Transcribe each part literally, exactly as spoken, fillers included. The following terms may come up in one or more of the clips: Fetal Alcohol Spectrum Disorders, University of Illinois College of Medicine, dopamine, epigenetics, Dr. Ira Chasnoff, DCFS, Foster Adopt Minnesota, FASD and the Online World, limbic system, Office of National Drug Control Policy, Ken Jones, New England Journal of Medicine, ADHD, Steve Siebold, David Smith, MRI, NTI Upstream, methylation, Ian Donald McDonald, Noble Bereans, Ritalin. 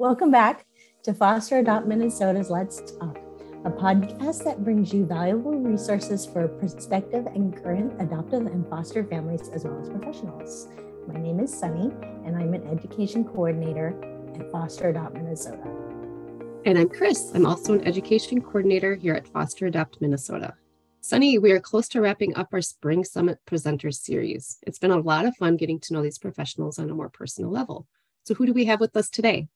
Welcome back to Foster Adopt Minnesota's Let's Talk, a podcast that brings you valuable resources for prospective and current adoptive and foster families as well as professionals. My name is Sunny, and I'm an education coordinator at Foster Adopt Minnesota. And I'm Chris. I'm also an education coordinator here at Foster Adopt Minnesota. Sunny, we are close to wrapping up our Spring Summit Presenter Series. It's been a lot of fun getting to know these professionals on a more personal level. So who do we have with us today?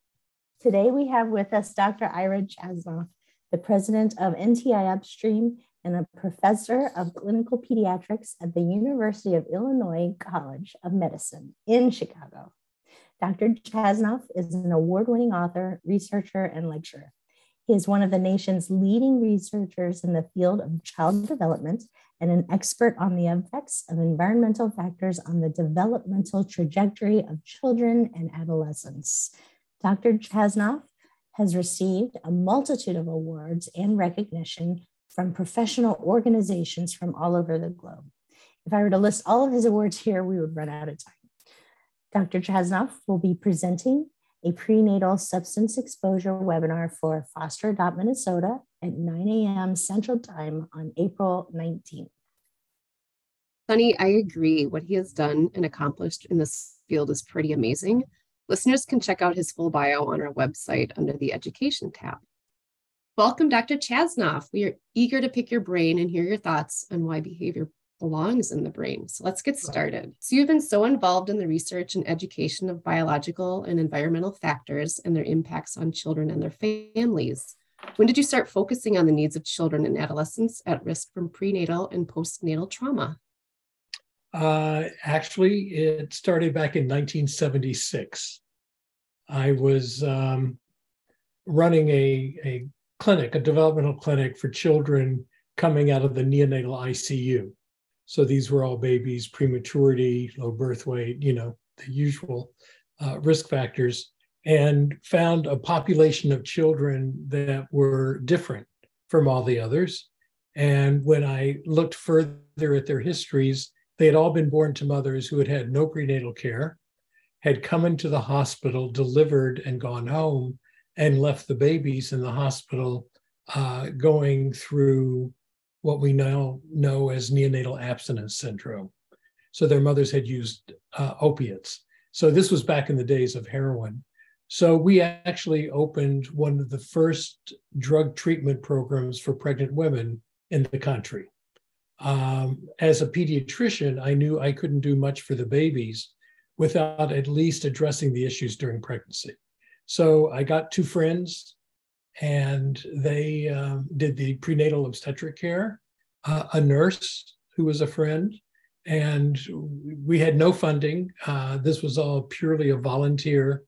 Today we have with us Doctor Ira Chasnoff, the president of N T I Upstream and a professor of clinical pediatrics at the University of Illinois College of Medicine in Chicago. Doctor Chasnoff is an award-winning author, researcher, and lecturer. He is one of the nation's leading researchers in the field of child development and an expert on the effects of environmental factors on the developmental trajectory of children and adolescents. Doctor Chasnoff has received a multitude of awards and recognition from professional organizations from all over the globe. If I were to list all of his awards here, we would run out of time. Doctor Chasnoff will be presenting a prenatal substance exposure webinar for Foster Adopt Minnesota at nine a.m. Central Time on April nineteenth. Sunny, I agree. What he has done and accomplished in this field is pretty amazing. Listeners can check out his full bio on our website under the Education tab. Welcome, Doctor Chasnoff. We are eager to pick your brain and hear your thoughts on why behavior belongs in the brain. So let's get started. So you've been so involved in the research and education of biological and environmental factors and their impacts on children and their families. When did you start focusing on the needs of children and adolescents at risk from prenatal and postnatal trauma? Uh, actually, it started back in nineteen seventy-six. I was um, running a, a clinic, a developmental clinic for children coming out of the neonatal I C U. So these were all babies, prematurity, low birth weight, you know, the usual uh, risk factors, and found a population of children that were different from all the others. And when I looked further at their histories, they had all been born to mothers who had had no prenatal care, had come into the hospital, delivered and gone home, and left the babies in the hospital uh, going through what we now know as neonatal abstinence syndrome. So their mothers had used uh, opiates. So this was back in the days of heroin. So we actually opened one of the first drug treatment programs for pregnant women in the country. Um, as a pediatrician, I knew I couldn't do much for the babies without at least addressing the issues during pregnancy. So I got two friends, and they um, did the prenatal obstetric care, uh, a nurse who was a friend, and we had no funding. Uh, this was all purely a volunteer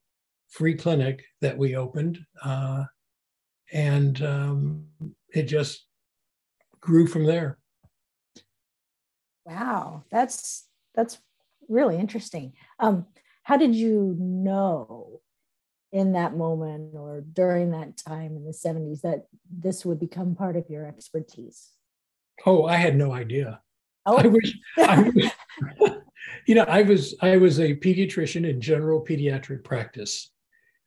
free clinic that we opened, uh, and um, it just grew from there. Wow, that's that's really interesting. Um, how did you know in that moment or during that time in the seventies that this would become part of your expertise? Oh, I had no idea. Oh. I wish, I wish you know, I was I was a pediatrician in general pediatric practice,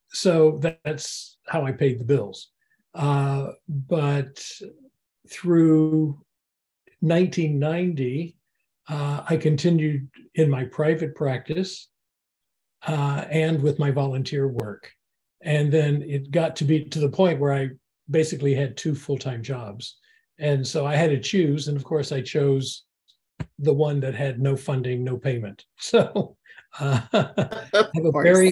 so that, that's how I paid the bills. Uh, but through nineteen ninety. Uh, I continued in my private practice uh, and with my volunteer work. And then it got to be to the point where I basically had two full-time jobs. And so I had to choose. And of course, I chose the one that had no funding, no payment. So uh, I have a very,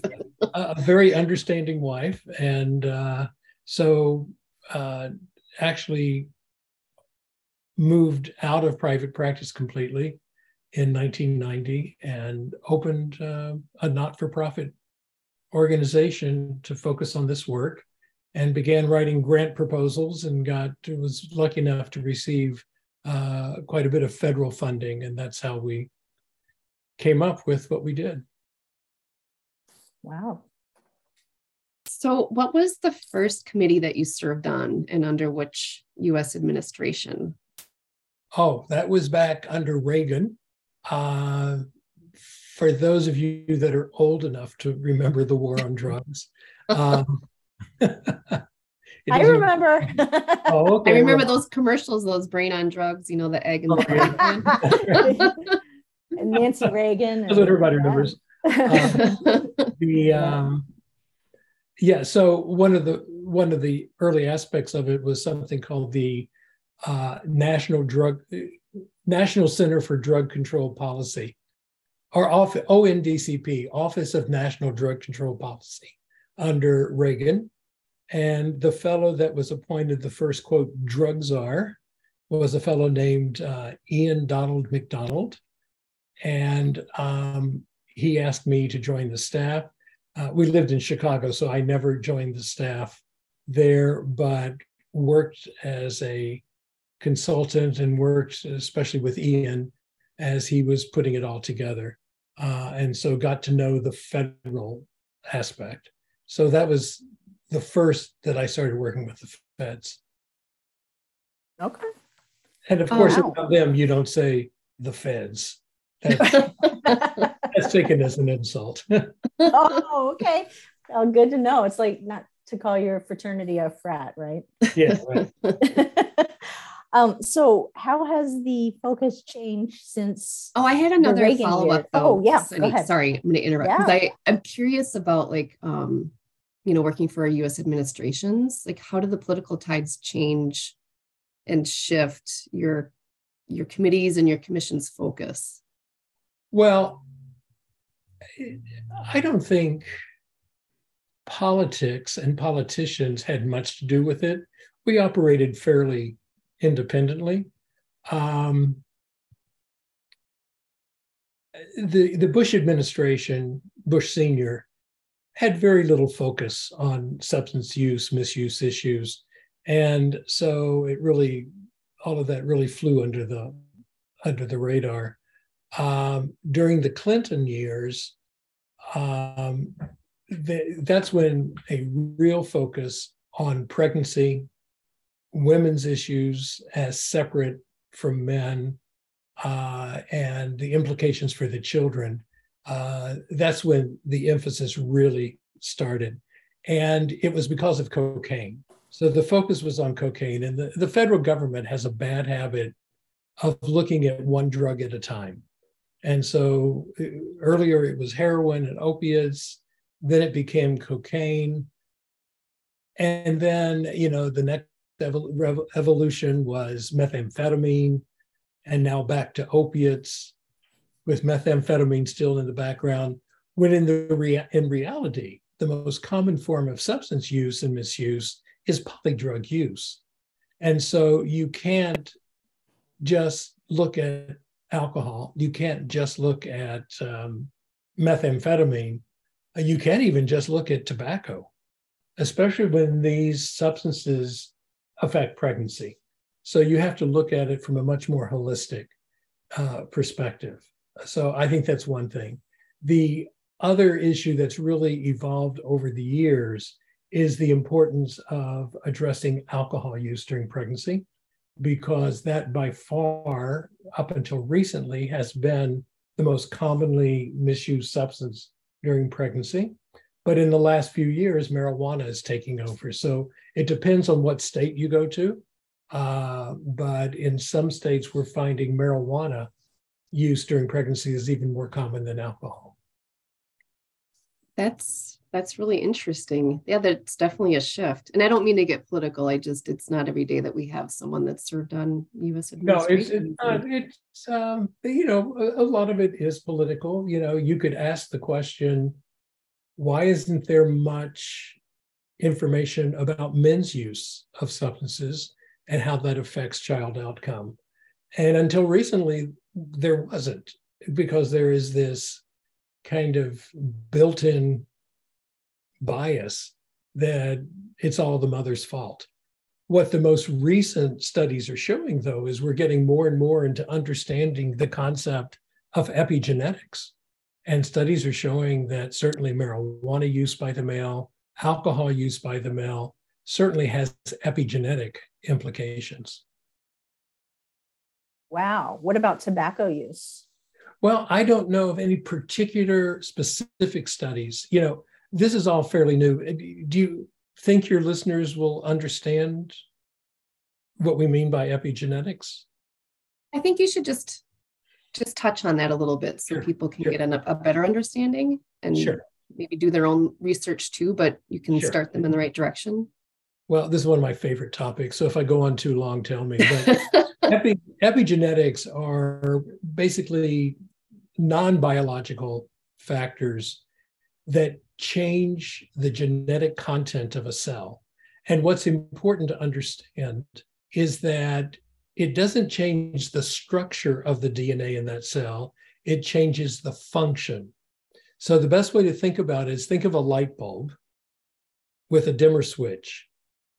a very understanding wife. And uh, so uh, actually moved out of private practice completely in nineteen ninety and opened uh, a not-for-profit organization to focus on this work, and began writing grant proposals and got was lucky enough to receive uh, quite a bit of federal funding, and that's how we came up with what we did. Wow. So what was the first committee that you served on, and under which U S administration? Oh, that was back under Reagan. Uh, for those of you that are old enough to remember the war on drugs. Um, I remember. Oh, okay. I remember well, those commercials, those brain on drugs, you know, the egg and the brain. Right. And Nancy Reagan. That's what everybody remembers. Um, the, um, yeah, so one of the one of the early aspects of it was something called the uh, National Drug National Center for Drug Control Policy, or office, O N D C P, Office of National Drug Control Policy, under Reagan. And the fellow that was appointed the first, quote, drug czar was a fellow named uh, Ian Donald McDonald. And um, he asked me to join the staff. Uh, we lived in Chicago, so I never joined the staff there, but worked as a consultant and worked, especially with Ian, as he was putting it all together. Uh, and so got to know the federal aspect. So that was the first that I started working with the feds. Okay. And of oh, course, wow. about them, you don't say the feds. That's, that's taken as an insult. Oh, okay. Well, good to know. It's like not to call your fraternity a frat, right? Yeah. Right. Um, so how has the focus changed since? Oh, I had another follow-up. Oh, yeah. Go ahead. Sorry, I'm going to interrupt. Yeah. 'Cause I, I'm curious about like, um, you know, working for U S administrations, like how do the political tides change and shift your, your committees and your commission's focus? Well, I don't think politics and politicians had much to do with it. We operated fairly independently. Um, the, the Bush administration, Bush Senior, had very little focus on substance use, misuse issues. And so it really, all of that really flew under the, under the radar. Um, during the Clinton years, um, the, that's when a real focus on pregnancy, women's issues as separate from men, uh, and the implications for the children. Uh, that's when the emphasis really started. And it was because of cocaine. So the focus was on cocaine. And the, the federal government has a bad habit of looking at one drug at a time. And so earlier it was heroin and opiates, then it became cocaine. And then, you know, the next evolution was methamphetamine, and now back to opiates, with methamphetamine still in the background, when in, the rea- in reality, the most common form of substance use and misuse is polydrug use. And so you can't just look at alcohol. You can't just look at um, methamphetamine. You can't even just look at tobacco, especially when these substances affect pregnancy. So you have to look at it from a much more holistic uh, perspective. So I think that's one thing. The other issue that's really evolved over the years is the importance of addressing alcohol use during pregnancy, because that by far, up until recently, has been the most commonly misused substance during pregnancy. But in the last few years, marijuana is taking over. So it depends on what state you go to. Uh, but in some states, we're finding marijuana use during pregnancy is even more common than alcohol. That's that's really interesting. Yeah, that's definitely a shift. And I don't mean to get political. I just, it's not every day that we have someone that's served on U S administration. No, it's, it's, not, it's um, you know, a, a lot of it is political. You know, you could ask the question, why isn't there much information about men's use of substances and how that affects child outcome? And until recently, there wasn't, because there is this kind of built-in bias that it's all the mother's fault. What the most recent studies are showing, though, is we're getting more and more into understanding the concept of epigenetics. And studies are showing that certainly marijuana use by the male, alcohol use by the male, certainly has epigenetic implications. Wow. What about tobacco use? Well, I don't know of any particular specific studies. You know, this is all fairly new. Do you think your listeners will understand what we mean by epigenetics? I think you should just just touch on that a little bit so sure. people can sure. get a, a better understanding and sure. maybe do their own research too, but you can sure. start them in the right direction. Well, this is one of my favorite topics. So if I go on too long, tell me. But epi, epigenetics are basically non-biological factors that change the genetic content of a cell. And what's important to understand is that it doesn't change the structure of the D N A in that cell. It changes the function. So the best way to think about it is think of a light bulb with a dimmer switch.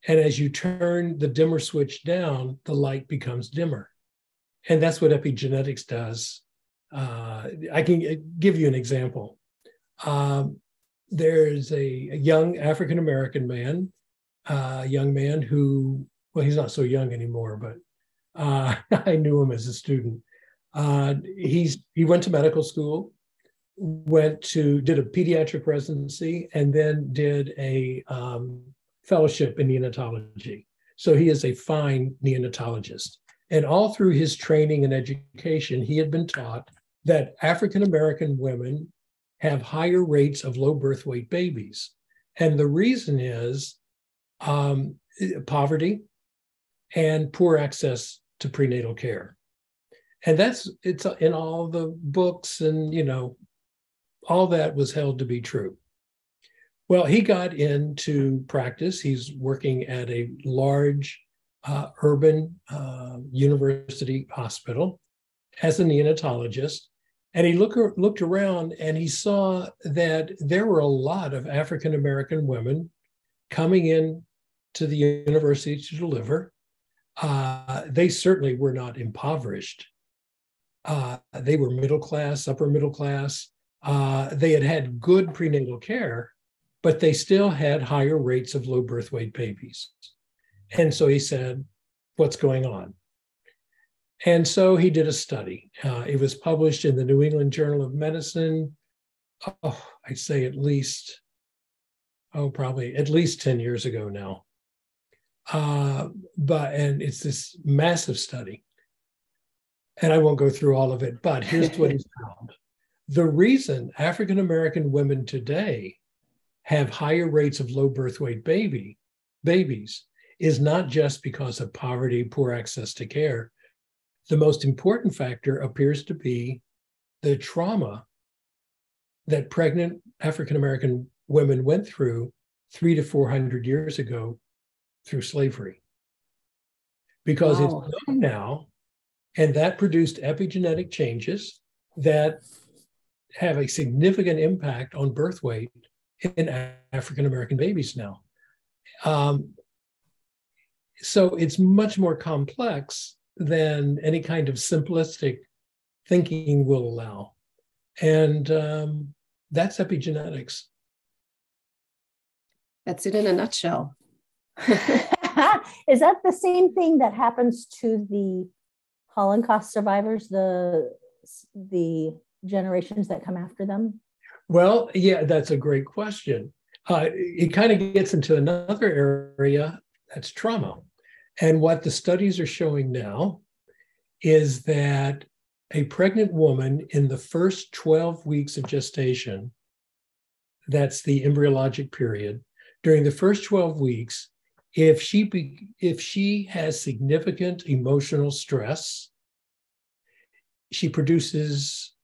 And as you turn the dimmer switch down, the light becomes dimmer. And that's what epigenetics does. Uh, I can give you an example. Um, there's a, a young African-American man, a uh, young man who, well, he's not so young anymore, but uh, I knew him as a student. Uh, he's he went to medical school, went to, did a pediatric residency, and then did a um, fellowship in neonatology. So he is a fine neonatologist. And all through his training and education, he had been taught that African-American women have higher rates of low birth weight babies. And the reason is um, poverty and poor access to prenatal care. And that's, it's in all the books and, you know, all that was held to be true. Well, he got into practice. He's working at a large uh, urban uh, university hospital as a neonatologist. And he look, looked around and he saw that there were a lot of African-American women coming in to the university to deliver. Uh, they certainly were not impoverished. Uh, they were middle class, upper middle class. Uh, they had had good prenatal care, but they still had higher rates of low birth weight babies. And so he said, what's going on? And so he did a study. Uh, it was published in the New England Journal of Medicine, oh, I'd say at least, oh, probably at least ten years ago now. Uh, but, and it's this massive study. And I won't go through all of it, but here's what he found. The reason African-American women today have higher rates of low birth weight baby, babies is not just because of poverty, poor access to care. The most important factor appears to be the trauma that pregnant African-American women went through three to four hundred years ago through slavery. Because wow. it's known now, and that produced epigenetic changes that have a significant impact on birth weight in African-American babies now. Um, so it's much more complex than any kind of simplistic thinking will allow. And um, that's epigenetics. That's it in a nutshell. Is that the same thing that happens to the Holocaust survivors, the, the generations that come after them? Well, yeah, that's a great question. Uh, it kind of gets into another area, that's trauma. And what the studies are showing now is that a pregnant woman in the first twelve weeks of gestation, that's the embryologic period, during the first twelve weeks, if she, be, if she has significant emotional stress, she produces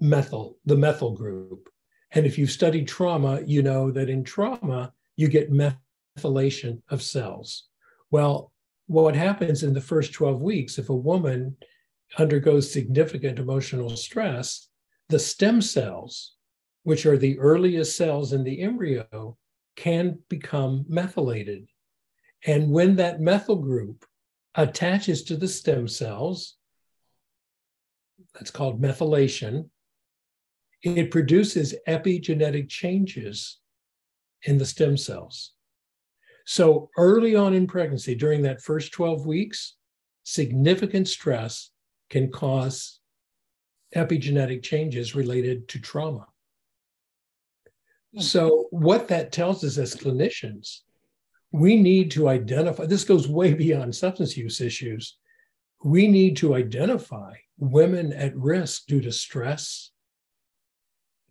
methyl, the methyl group. And if you've studied trauma, you know that in trauma, you get methylation of cells. Well, what happens in the first twelve weeks, if a woman undergoes significant emotional stress, the stem cells, which are the earliest cells in the embryo, can become methylated. And when that methyl group attaches to the stem cells, that's called methylation, it produces epigenetic changes in the stem cells. So early on in pregnancy, during that first twelve weeks, significant stress can cause epigenetic changes related to trauma. So what that tells us as clinicians, we need to identify, this goes way beyond substance use issues, we need to identify women at risk due to stress,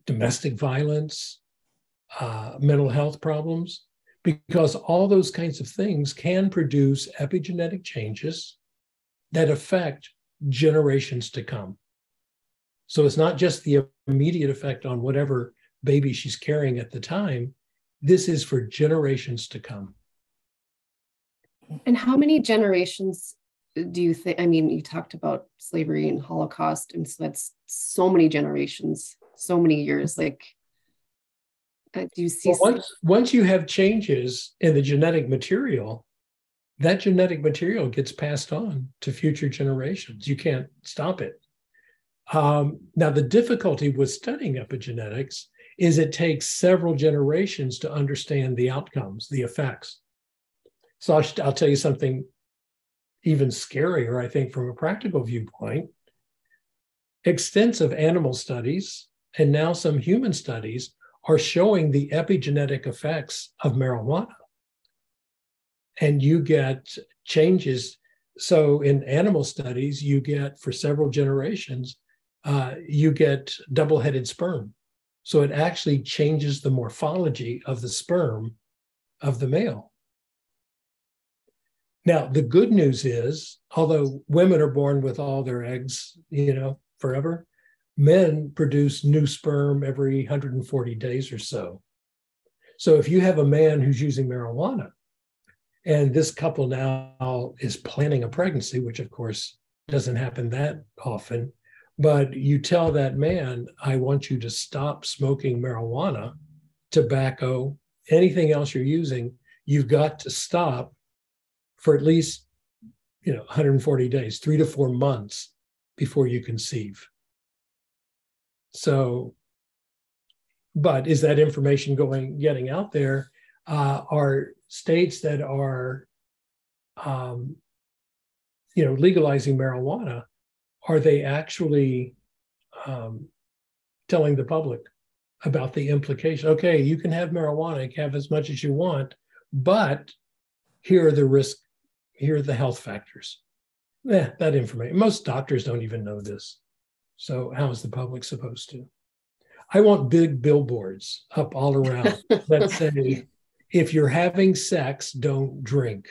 domestic violence, uh, mental health problems, because all those kinds of things can produce epigenetic changes that affect generations to come. So it's not just the immediate effect on whatever baby she's carrying at the time. This is for generations to come. And how many generations do you think, I mean, you talked about slavery and Holocaust, and so that's so many generations, so many years, like, uh, do you see? Well, once, once you have changes in the genetic material, that genetic material gets passed on to future generations. You can't stop it. Um, now, the difficulty with studying epigenetics is it takes several generations to understand the outcomes, the effects. So I'll, I'll tell you something even scarier, I think, from a practical viewpoint. Extensive animal studies and now some human studies are showing the epigenetic effects of marijuana. And you get changes. So in animal studies, you get, for several generations, uh, you get double-headed sperm. So it actually changes the morphology of the sperm of the male. Now, the good news is, although women are born with all their eggs, you know, forever, men produce new sperm every one hundred forty days or so. So if you have a man who's using marijuana, and this couple now is planning a pregnancy, which of course doesn't happen that often, but you tell that man, I want you to stop smoking marijuana, tobacco, anything else you're using, you've got to stop for at least, you know, one hundred forty days, three to four months before you conceive. So, but is that information going, getting out there? Uh, are states that are, um, you know, legalizing marijuana, are they actually um, telling the public about the implication? Okay, you can have marijuana, you can have as much as you want, but here are the risks, here are the health factors. Eh, that information, most doctors don't even know this. So how is the public supposed to? I want big billboards up all around that say, if you're having sex, don't drink.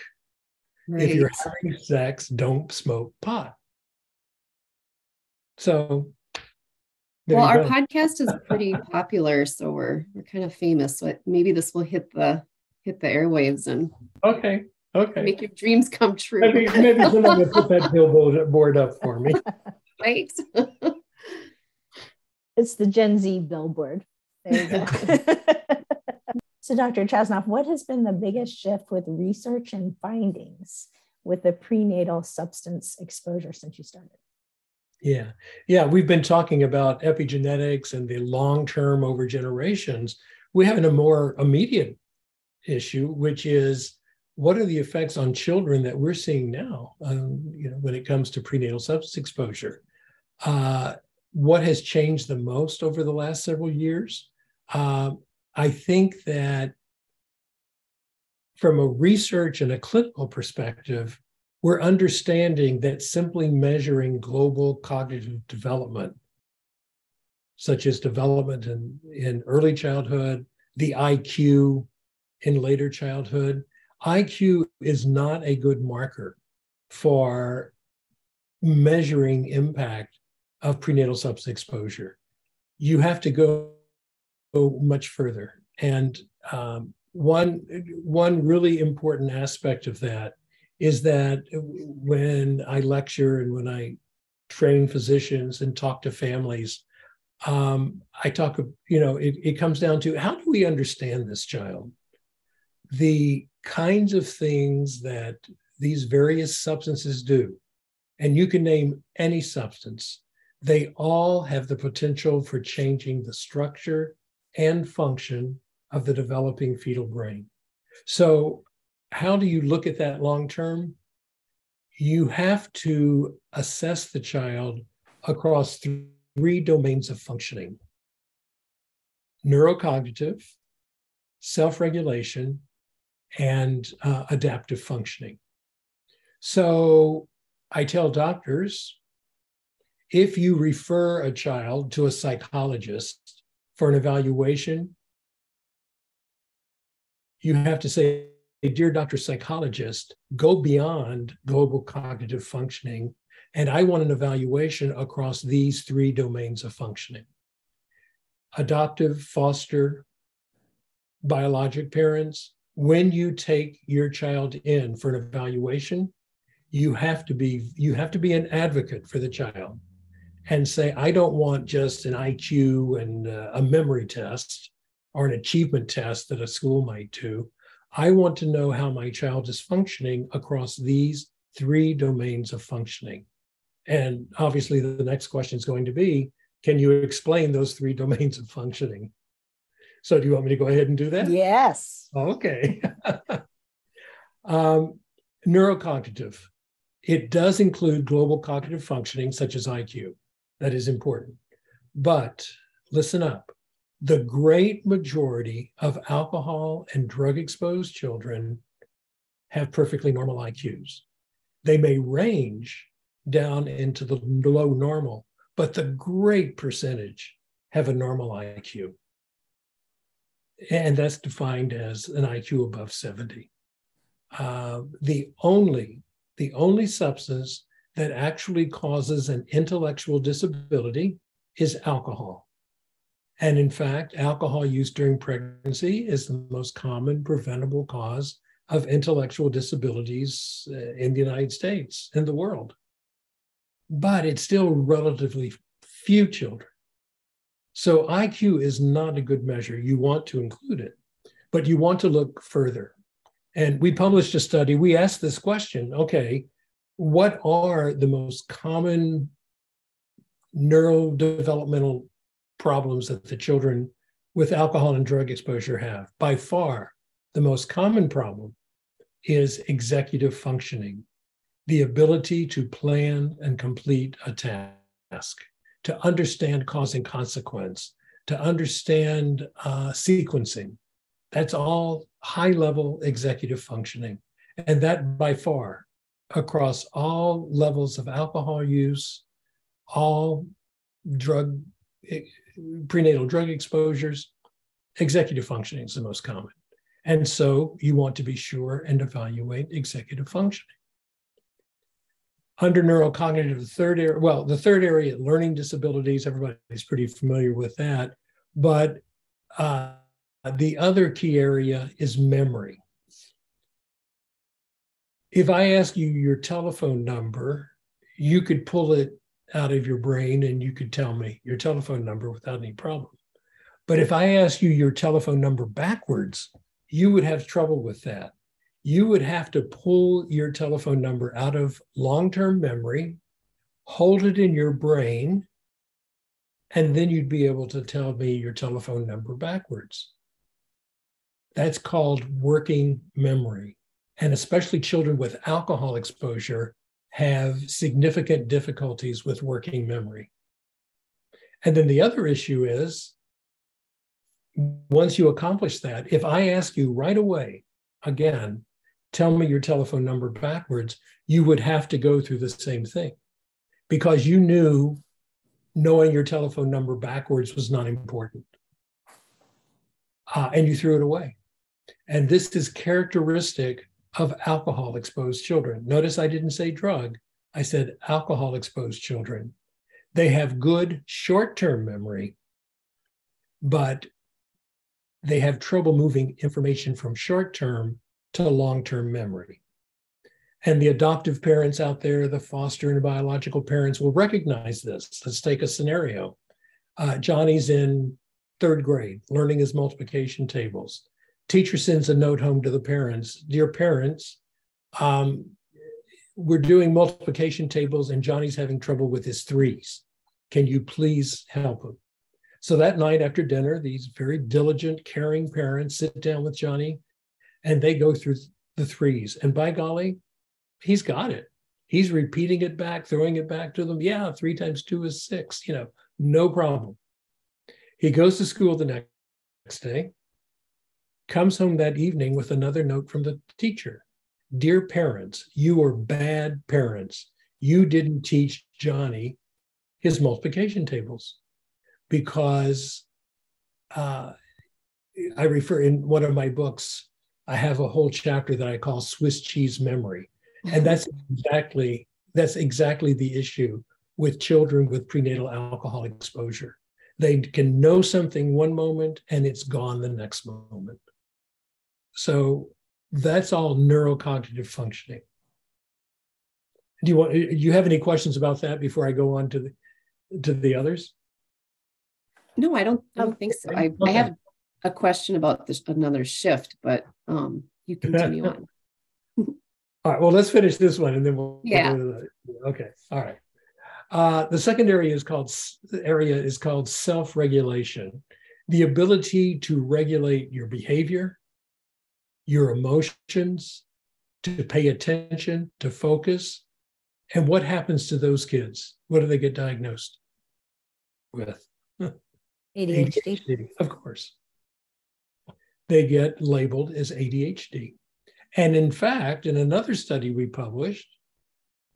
Right. If you're having sex, don't smoke pot. So, well, our go. podcast is pretty popular, so we're we're kind of famous. So maybe this will hit the hit the airwaves and okay, okay, make your dreams come true. Maybe, maybe someone will put that billboard up for me. Right. It's the Gen Z billboard. There you go. So, Doctor Chasnoff, what has been the biggest shift with research and findings with the prenatal substance exposure since you started? Yeah, yeah, we've been talking about epigenetics and the long-term over generations. We have a more immediate issue, which is what are the effects on children that we're seeing now, um, you know, when it comes to prenatal substance exposure? Uh, what has changed the most over the last several years? Uh, I think that from a research and a clinical perspective, we're understanding that simply measuring global cognitive development, such as development in, in early childhood, the I Q in later childhood, I Q is not a good marker for measuring impact of prenatal substance exposure. You have to go much further. And um, one, one really important aspect of that is that when I lecture and when I train physicians and talk to families, um, I talk, you know, it, it comes down to how do we understand this child? The kinds of things that these various substances do, and you can name any substance, they all have the potential for changing the structure and function of the developing fetal brain. So, how do you look at that long term? You have to assess the child across three domains of functioning: neurocognitive, self-regulation, and uh, adaptive functioning. So I tell doctors, if you refer a child to a psychologist for an evaluation, you have to say, dear doctor psychologist, go beyond global cognitive functioning, and I want an evaluation across these three domains of functioning: adoptive, foster, biologic parents. When you take your child in for an evaluation, you have to be, you have to be an advocate for the child and say, I don't want just an I Q and a memory test or an achievement test that a school might do. I want to know how my child is functioning across these three domains of functioning. And obviously the next question is going to be, can you explain those three domains of functioning? So do you want me to go ahead and do that? Yes. Okay. um, neurocognitive. It does include global cognitive functioning such as I Q. That is important. But listen up. The great majority of alcohol and drug-exposed children have perfectly normal I Qs. They may range down into the low normal, but the great percentage have a normal I Q. And that's defined as an I Q above seventy. Uh, the only, the only substance that actually causes an intellectual disability is alcohol. And in fact, alcohol use during pregnancy is the most common preventable cause of intellectual disabilities in the United States and the world. But it's still relatively few children. So I Q is not a good measure. You want to include it, but you want to look further. And we published a study. We asked this question, okay, what are the most common neurodevelopmental problems that the children with alcohol and drug exposure have? By far, the most common problem is executive functioning, the ability to plan and complete a task, to understand cause and consequence, to understand uh, sequencing. That's all high-level executive functioning. And that by far, across all levels of alcohol use, all drug prenatal drug exposures, executive functioning is the most common. And so you want to be sure and evaluate executive functioning. Under neurocognitive, the third area, well, the third area, learning disabilities, everybody's pretty familiar with that. But uh, the other key area is memory. If I ask you your telephone number, you could pull it out of your brain and you could tell me your telephone number without any problem. But if I asked you your telephone number backwards, you would have trouble with that. You would have to pull your telephone number out of long-term memory, hold it in your brain, and then you'd be able to tell me your telephone number backwards. That's called working memory. And especially children with alcohol exposure have significant difficulties with working memory. And then the other issue is, once you accomplish that, if I ask you right away, again, tell me your telephone number backwards, you would have to go through the same thing, because you knew knowing your telephone number backwards was not important. Uh, and you threw it away. And this is characteristic of alcohol-exposed children. Notice I didn't say drug, I said alcohol-exposed children. They have good short-term memory, but they have trouble moving information from short-term to long-term memory. And the adoptive parents out there, the foster and biological parents, will recognize this. Let's take a scenario. Uh, Johnny's in third grade, learning his multiplication tables. Teacher sends a note home to the parents. Dear parents, um, we're doing multiplication tables and Johnny's having trouble with his threes. Can you please help him? So that night after dinner, these very diligent, caring parents sit down with Johnny and they go through the threes. And by golly, he's got it. He's repeating it back, throwing it back to them. Yeah, three times two is six, you know, no problem. He goes to school the next, next day, comes home that evening with another note from the teacher. Dear parents, you were bad parents. You didn't teach Johnny his multiplication tables because uh, I refer in one of my books, I have a whole chapter that I call Swiss cheese memory. And that's exactly, that's exactly the issue with children with prenatal alcohol exposure. They can know something one moment and it's gone the next moment. So that's all neurocognitive functioning. Do you want, do you have any questions about that before I go on to the, to the others? No, I don't, I don't think so. I, I have a question about this, another shift, but um, you continue on. All right, well, let's finish this one and then we'll. Yeah. Okay, all right. Uh, the second area is called area is called self-regulation, the ability to regulate your behavior, your emotions, to pay attention, to focus. And what happens to those kids? What do they get diagnosed with? A D H D. A D H D, of course. They get labeled as A D H D. And in fact, in another study we published,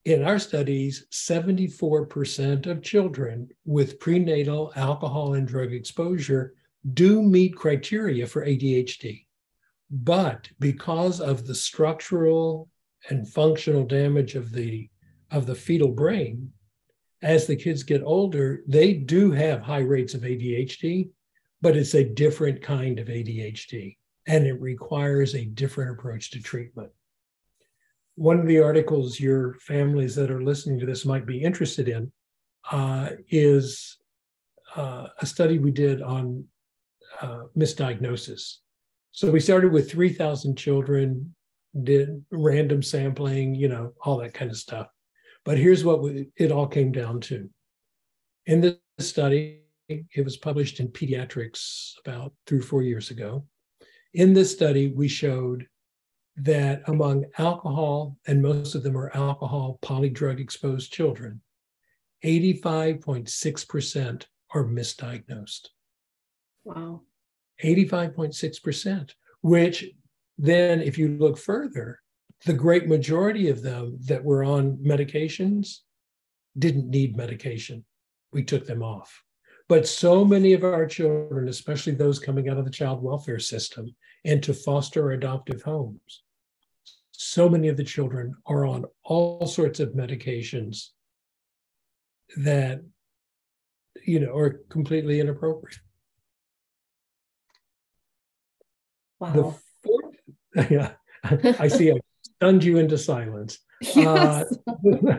in our studies, seventy-four percent of children with prenatal alcohol and drug exposure do meet criteria for A D H D. But because of the structural and functional damage of the, of the fetal brain, as the kids get older, they do have high rates of A D H D, but it's a different kind of A D H D, and it requires a different approach to treatment. One of the articles your families that are listening to this might be interested in uh, is uh, a study we did on uh, misdiagnosis. So we started with three thousand children, did random sampling, you know, all that kind of stuff. But here's what we, it all came down to. In this study, it was published in Pediatrics about three or four years ago. In this study, we showed that among alcohol, and most of them are alcohol polydrug exposed children, eighty-five point six percent are misdiagnosed. Wow. eighty-five point six percent, which then if you look further, the great majority of them that were on medications didn't need medication. We took them off. But so many of our children, especially those coming out of the child welfare system into foster or adoptive homes, so many of the children are on all sorts of medications that, you know, are completely inappropriate. Wow. The fourth, yeah, I see I stunned you into silence. Yes. Uh,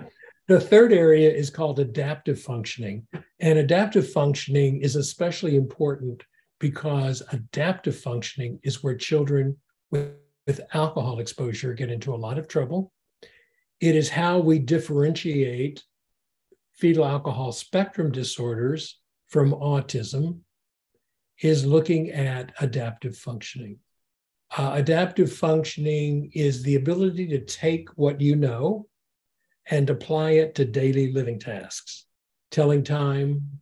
the third area is called adaptive functioning. And adaptive functioning is especially important because adaptive functioning is where children with, with alcohol exposure get into a lot of trouble. It is how we differentiate fetal alcohol spectrum disorders from autism, is looking at adaptive functioning. Uh, adaptive functioning is the ability to take what you know and apply it to daily living tasks. Telling time,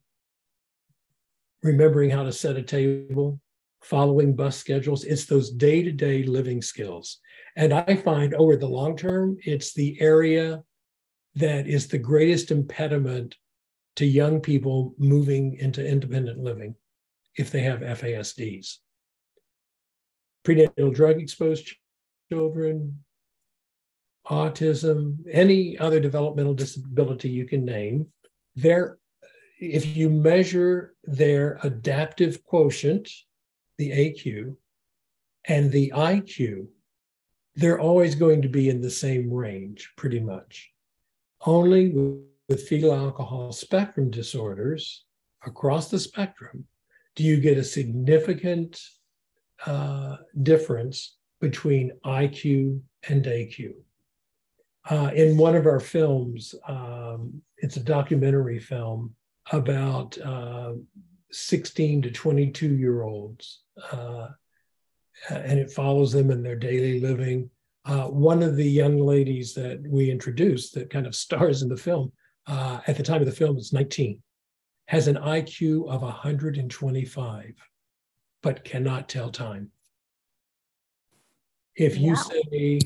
remembering how to set a table, following bus schedules. It's those day-to-day living skills. And I find over the long term, it's the area that is the greatest impediment to young people moving into independent living if they have F A S Ds. Prenatal drug exposed children, autism, any other developmental disability you can name, their, if you measure their adaptive quotient, the A Q, and the I Q, they're always going to be in the same range, pretty much. Only with fetal alcohol spectrum disorders, across the spectrum, do you get a significant uh, difference between I Q and A Q. Uh, in one of our films, um, it's a documentary film about uh, sixteen to twenty-two-year-olds, uh, and it follows them in their daily living. Uh, one of the young ladies that we introduced that kind of stars in the film, uh, at the time of the film, is nineteen. has an I Q of one hundred twenty-five, but cannot tell time. If you wow. say,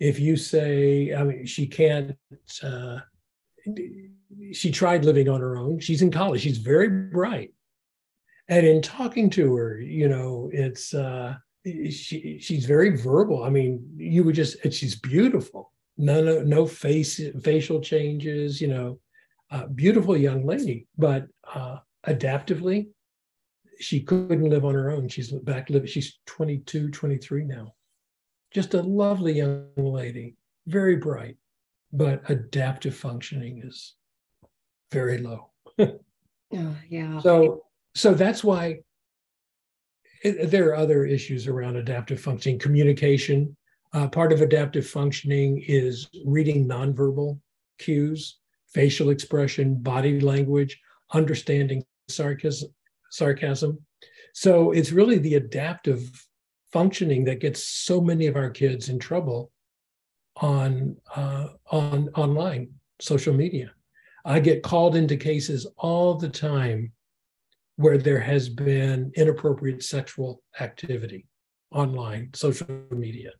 if you say, I mean, she can't, uh, she tried living on her own. She's in college. She's very bright. And in talking to her, you know, it's, uh, she, she's very verbal. I mean, you would just, she's beautiful. No, no, no face, facial changes, you know, uh, beautiful young lady, but uh, adaptively, she couldn't live on her own. She's back living, she's twenty-two, twenty-three now. Just a lovely young lady, very bright, but adaptive functioning is very low. Oh, yeah. So, so that's why it, there are other issues around adaptive functioning, communication. Uh, part of adaptive functioning is reading nonverbal cues, facial expression, body language, understanding sarcasm. sarcasm. So it's really the adaptive functioning that gets so many of our kids in trouble on uh, on online social media. I get called into cases all the time where there has been inappropriate sexual activity online, social media.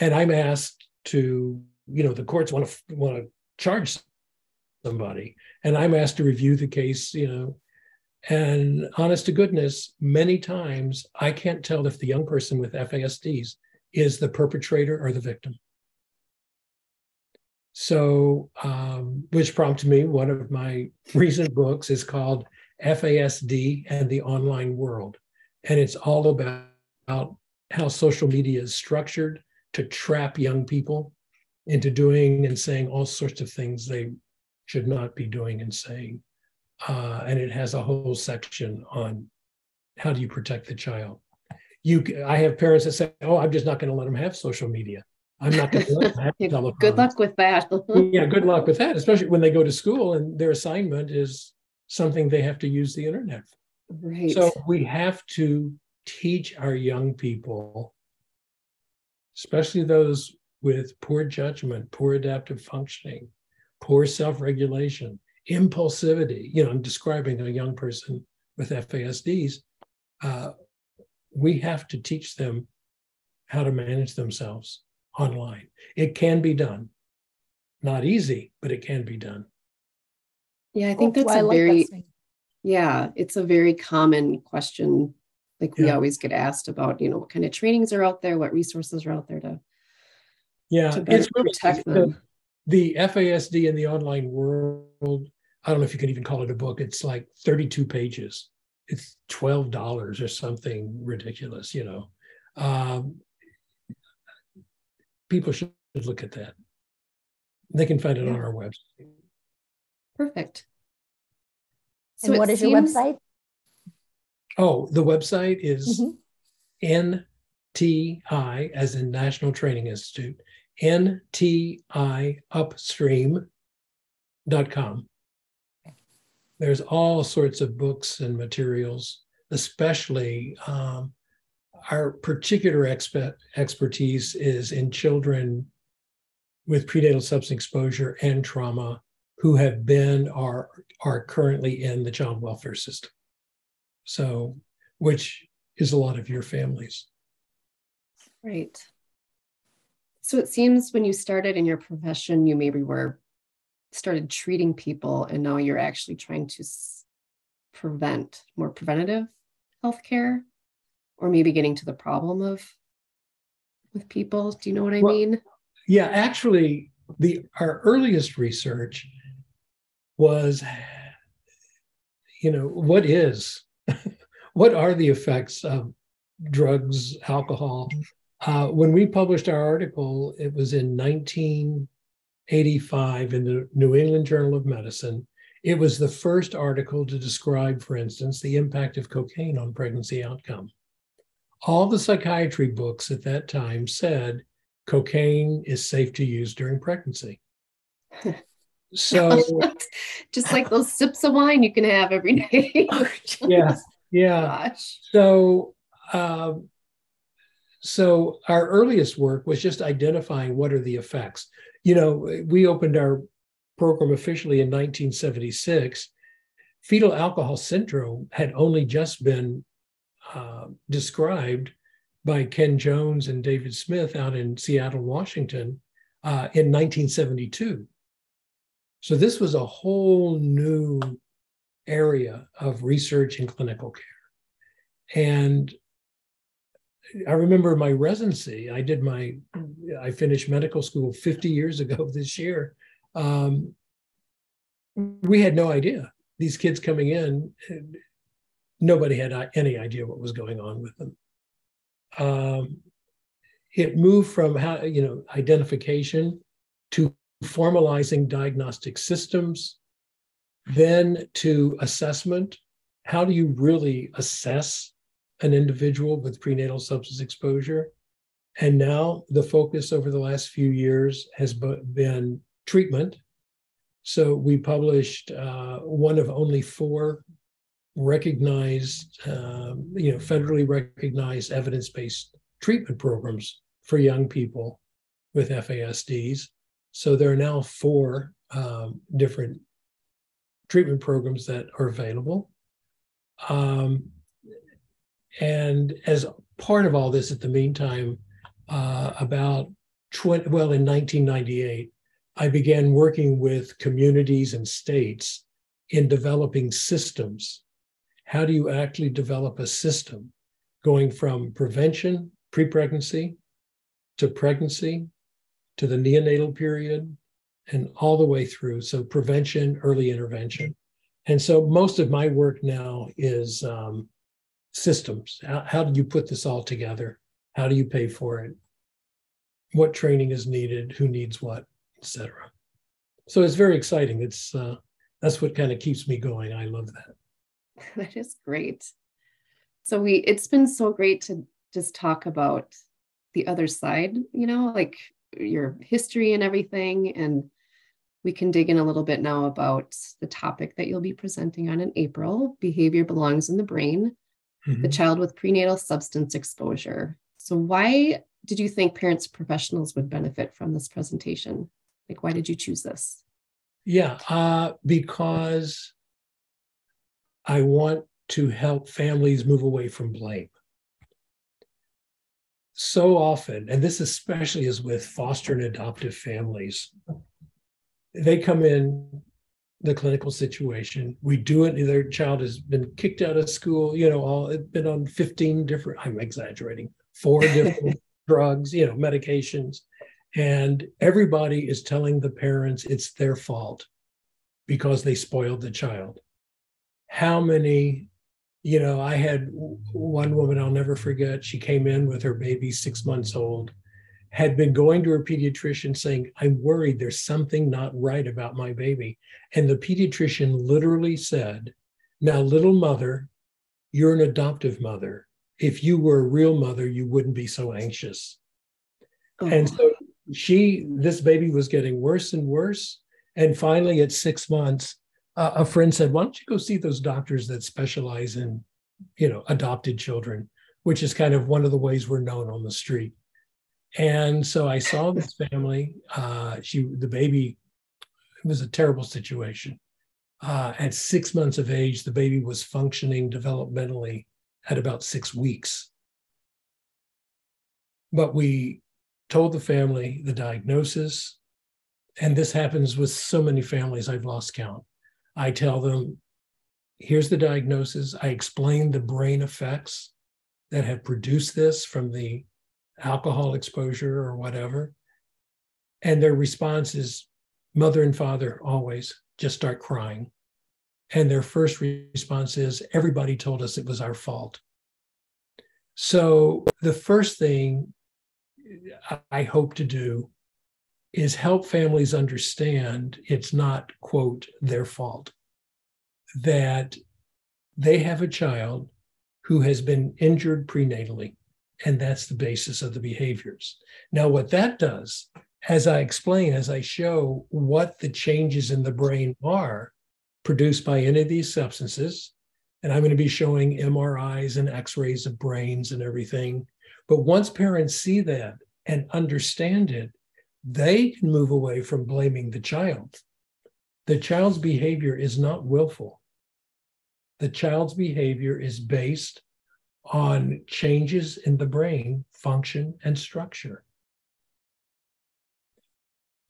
And I'm asked to, you know, the courts want to want to charge somebody, and I'm asked to review the case, you know, and honest to goodness, many times I can't tell if the young person with F A S Ds is the perpetrator or the victim. So, um, which prompted me, one of my recent books is called F A S D and the Online World. And it's all about, about how social media is structured to trap young people into doing and saying all sorts of things they should not be doing and saying. Uh, and it has a whole section on how do you protect the child. You, I have parents that say, "Oh, I'm just not going to let them have social media. I'm not going to let them have telephones." Good luck with that. Yeah, good luck with that, especially when they go to school and their assignment is something they have to use the internet for. Right. So we have to teach our young people, especially those with poor judgment, poor adaptive functioning, poor self-regulation, impulsivity. You know, I'm describing a young person with F A S Ds. Uh, we have to teach them how to manage themselves online. It can be done. Not easy, but it can be done. Yeah, I think that's oh, a very, like that yeah, it's a very common question. Like we yeah. always get asked about, you know, what kind of trainings are out there, what resources are out there to, yeah, to it's really, protect them. The, the F A S D and the Online World, I don't know if you can even call it a book. It's like thirty-two pages. It's twelve dollars or something ridiculous, you know. Um, people should look at that. They can find it yeah. on our website. Perfect. So and what is seems... your website? Oh, the website is mm-hmm. N T I, as in National Training Institute, N T I Upstream dot com. There's all sorts of books and materials, especially um, our particular expe- expertise is in children with prenatal substance exposure and trauma who have been or are currently in the child welfare system. So, which is a lot of your families. Right. So it seems when you started in your profession, you maybe were started treating people, and now you're actually trying to prevent more preventative healthcare, or maybe getting to the problem of with people. Do you know what I well, mean? Yeah, actually, the our earliest research was, you know, what is what are the effects of drugs, alcohol? Uh, when we published our article, it was in nineteen eighty-five in the New England Journal of Medicine. It was the first article to describe, for instance, the impact of cocaine on pregnancy outcome. All the psychiatry books at that time said cocaine is safe to use during pregnancy. So just like those sips of wine you can have every day. yeah. Yeah. Gosh. So, um, so our earliest work was just identifying what are the effects. You know, we opened our program officially in nineteen seventy-six, fetal alcohol syndrome had only just been uh, described by Ken Jones and David Smith out in Seattle, Washington, uh, in nineteen seventy-two. So this was a whole new area of research and clinical care. And I remember my residency, I did my, I finished medical school fifty years ago this year. Um, we had no idea. These kids coming in, nobody had any idea what was going on with them. Um, it moved from how, you know, identification to formalizing diagnostic systems, then to assessment. How do you really assess an individual with prenatal substance exposure? And now the focus over the last few years has been treatment. So we published uh, one of only four recognized, um, you know, federally recognized evidence-based treatment programs for young people with F A S Ds. So there are now four um, different treatment programs that are available. Um, and as part of all this, at the meantime, uh, about twenty, well, in nineteen ninety-eight, I began working with communities and states in developing systems. How do you actually develop a system going from prevention, pre-pregnancy, to pregnancy, to the neonatal period, and all the way through? So prevention, early intervention. And so most of my work now is um, systems. How, how do you put this all together? How do you pay for it? What training is needed? Who needs what, et cetera. So it's very exciting. It's, uh, that's what kind of keeps me going. I love that. That is great. So we, it's been so great to just talk about the other side, you know, like your history and everything. And we can dig in a little bit now about the topic that you'll be presenting on in April, Behavior Belongs in the Brain, mm-hmm. the child with prenatal substance exposure. So why did you think parents and professionals would benefit from this presentation? Like, why did you choose this? Yeah, uh, because I want to help families move away from blame. So often, and this especially is with foster and adoptive families, they come in the clinical situation. We do it. Their child has been kicked out of school. You know, all it's been on fifteen different. I'm exaggerating. Four different drugs. You know, medications, and everybody is telling the parents it's their fault because they spoiled the child. How many? You know, I had one woman I'll never forget. She came in with her baby six months old, had been going to her pediatrician saying, I'm worried there's something not right about my baby. And the pediatrician literally said, now, little mother, you're an adoptive mother. If you were a real mother, you wouldn't be so anxious. Oh. And so she, this baby was getting worse and worse. And finally, at six months, Uh, a friend said, why don't you go see those doctors that specialize in, you know, adopted children, which is kind of one of the ways we're known on the street. And so I saw this family. Uh, she, the baby, it was a terrible situation. Uh, at six months of age, the baby was functioning developmentally at about six weeks. But we told the family the diagnosis, and this happens with so many families, I've lost count. I tell them, here's the diagnosis. I explain the brain effects that have produced this from the alcohol exposure or whatever. And their response is, mother and father always just start crying. And their first response is, everybody told us it was our fault. So the first thing I hope to do is help families understand it's not, quote, their fault, that they have a child who has been injured prenatally, and that's the basis of the behaviors. Now, what that does, as I explain, as I show what the changes in the brain are produced by any of these substances, and I'm going to be showing M R Is and X-rays of brains and everything, but once parents see that and understand it, they can move away from blaming the child. The child's behavior is not willful. the child's behavior is based on changes in the brain function and structure.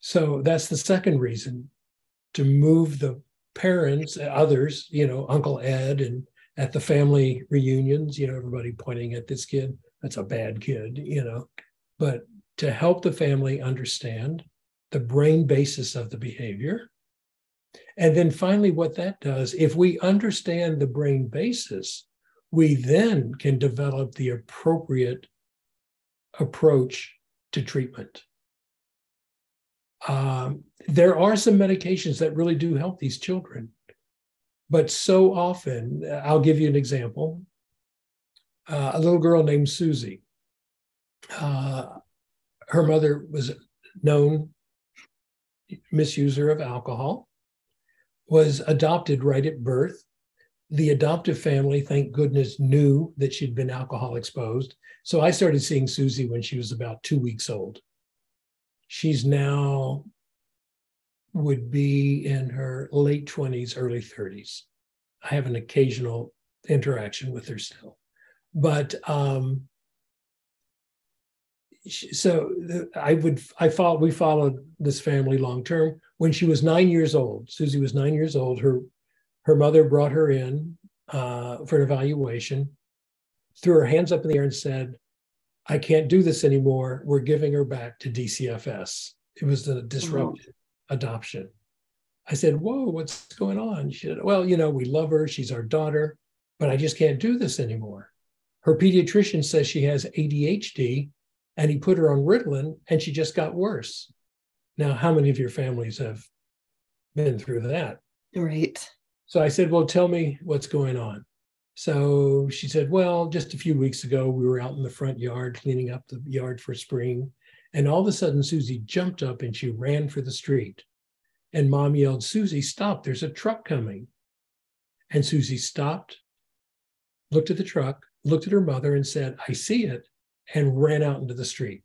So that's the second reason to move the parents, others, you know, Uncle Ed, and at the family reunions, you know, everybody pointing at this kid, that's a bad kid, you know, but to help the family understand the brain basis of the behavior. And then finally, what that does, if we understand the brain basis, we then can develop the appropriate approach to treatment. Um, there are some medications that really do help these children, but so often, I'll give you an example. Uh, a little girl named Susie, uh, her mother was a known misuser of alcohol, was adopted right at birth. The adoptive family, thank goodness, knew that she'd been alcohol exposed. So I started seeing Susie when she was about two weeks old. She's now would be in her late twenties, early thirties. I have an occasional interaction with her still. But um, she, so I would, I followed, we followed this family long-term. When she was nine years old, Susie was nine years old, her, her mother brought her in uh, for an evaluation, threw her hands up in the air and said, "I can't do this anymore. We're giving her back to D C F S. It was the disrupted adoption. I said, "Whoa, what's going on?" She said, "Well, you know, we love her. She's our daughter, but I just can't do this anymore. Her pediatrician says she has A D H D, and he put her on Ritalin, and she just got worse." Now, how many of your families have been through that? Right. So I said, "Well, tell me what's going on." So she said, "Well, just a few weeks ago, we were out in the front yard cleaning up the yard for spring. And all of a sudden, Susie jumped up and she ran for the street. And Mom yelled, 'Susie, stop, there's a truck coming.' And Susie stopped, looked at the truck, looked at her mother and said, 'I see it,' and ran out into the street.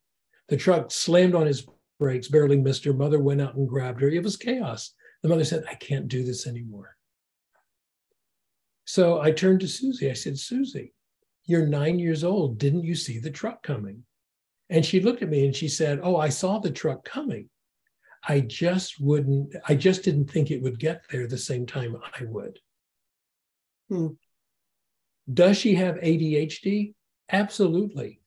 The truck slammed on his brakes, barely missed her. Mother went out and grabbed her. It was chaos. The mother said, 'I can't do this anymore.' So I turned to Susie. I said, 'Susie, you're nine years old. Didn't you see the truck coming?' And she looked at me and she said, 'Oh, I saw the truck coming. I just wouldn't, I just didn't think it would get there the same time I would.'" Hmm. Does she have A D H D? Absolutely.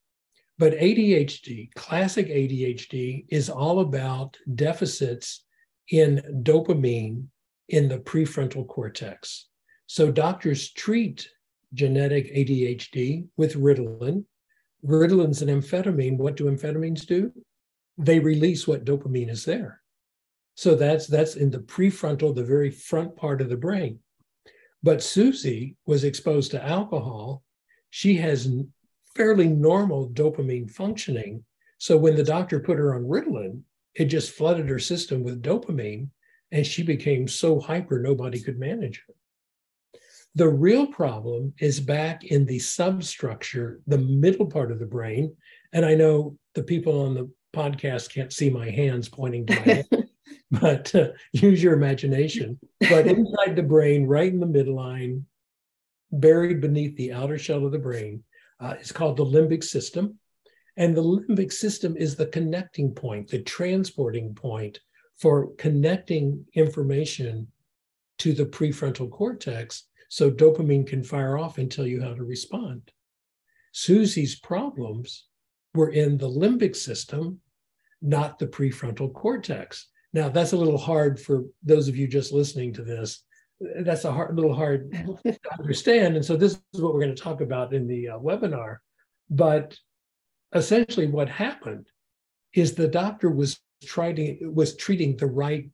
But A D H D, classic A D H D, is all about deficits in dopamine in the prefrontal cortex. So doctors treat genetic A D H D with Ritalin. Ritalin's an amphetamine. What do amphetamines do? They release what dopamine is there. So that's, that's in the prefrontal, the very front part of the brain. But Susie was exposed to alcohol. She has fairly normal dopamine functioning. So when the doctor put her on Ritalin, it just flooded her system with dopamine, and she became so hyper nobody could manage her. The real problem is back in the substructure, the middle part of the brain. And I know the people on the podcast can't see my hands pointing to my head, but uh, use your imagination. But inside the brain, right in the midline, buried beneath the outer shell of the brain, uh, is called the limbic system. And the limbic system is the connecting point, the transporting point for connecting information to the prefrontal cortex, so dopamine can fire off and tell you how to respond. Susie's problems were in the limbic system, not the prefrontal cortex. Now, that's a little hard for those of you just listening to this. That's a hard, little hard to understand. And so this is what we're going to talk about in the uh, webinar. But essentially what happened is the doctor was, trying to, was treating the right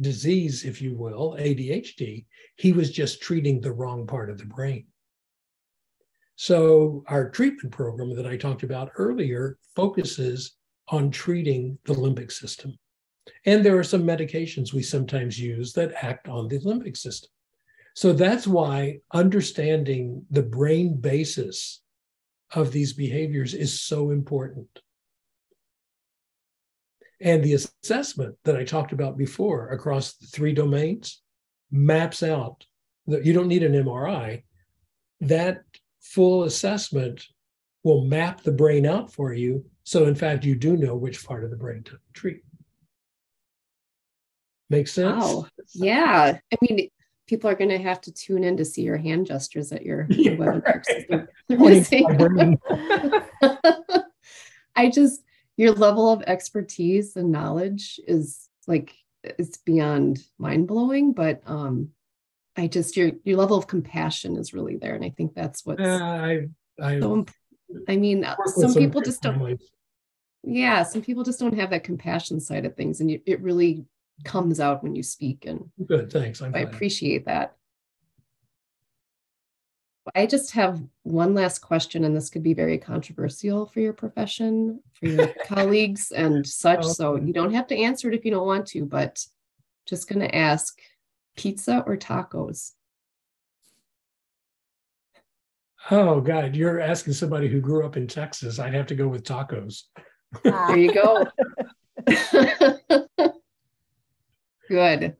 disease, if you will, A D H D. He was just treating the wrong part of the brain. So our treatment program that I talked about earlier focuses on treating the limbic system. And there are some medications we sometimes use that act on the limbic system. So that's why understanding the brain basis of these behaviors is so important. And the assessment that I talked about before across the three domains maps out you don't need an M R I. That full assessment will map the brain out for you. So in fact, you do know which part of the brain to treat. Makes sense? Wow. Yeah. I mean, people are going to have to tune in to see your hand gestures at your, your webinar. Right. I just, your level of expertise and knowledge is like, it's beyond mind blowing, but um, I just, your, your level of compassion is really there. And I think that's what's, uh, I, I, so imp- I mean, some, some people just don't, families. yeah, some people just don't have that compassion side of things. And you, it really comes out when you speak. And good, thanks. I'm I glad. appreciate that. I just have one last question, and this could be very controversial for your profession, for your colleagues and such. Oh. So you don't have to answer it if you don't want to, but just going to ask, pizza or tacos? Oh, God, you're asking somebody who grew up in Texas. I'd have to go with tacos. There you go. Good.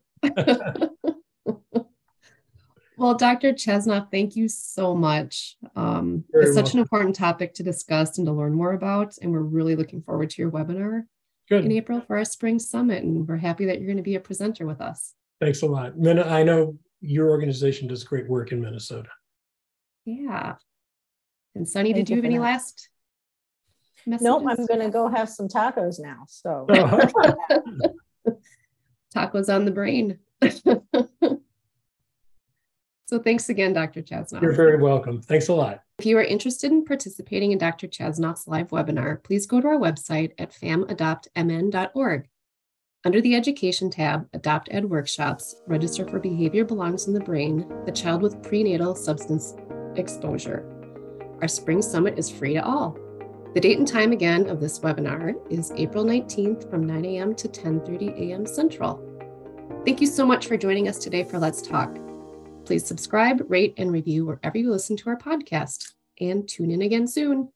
Well, Doctor Chasnoff, thank you so much. Um, it's such welcome. an important topic to discuss and to learn more about, and we're really looking forward to your webinar Good. in April for our spring summit, and we're happy that you're going to be a presenter with us. Thanks a lot. I know your organization does great work in Minnesota. Yeah. And Sunny, thank did you have any that. last messages? Nope, I'm going to go have some tacos now. So tacos on the brain. So thanks again, Doctor Chasnoff. You're very welcome. Thanks a lot. If you are interested in participating in Doctor Chasnoff's live webinar, please go to our website at fam adopt m n dot org. Under the Education tab, Adopt Ed Workshops, Register for Behavior Belongs in the Brain, The Child with Prenatal Substance Exposure. Our Spring Summit is free to all. The date and time again of this webinar is April nineteenth from nine a.m. to ten thirty a.m. Central. Thank you so much for joining us today for Let's Talk. Please subscribe, rate, and review wherever you listen to our podcast, and tune in again soon.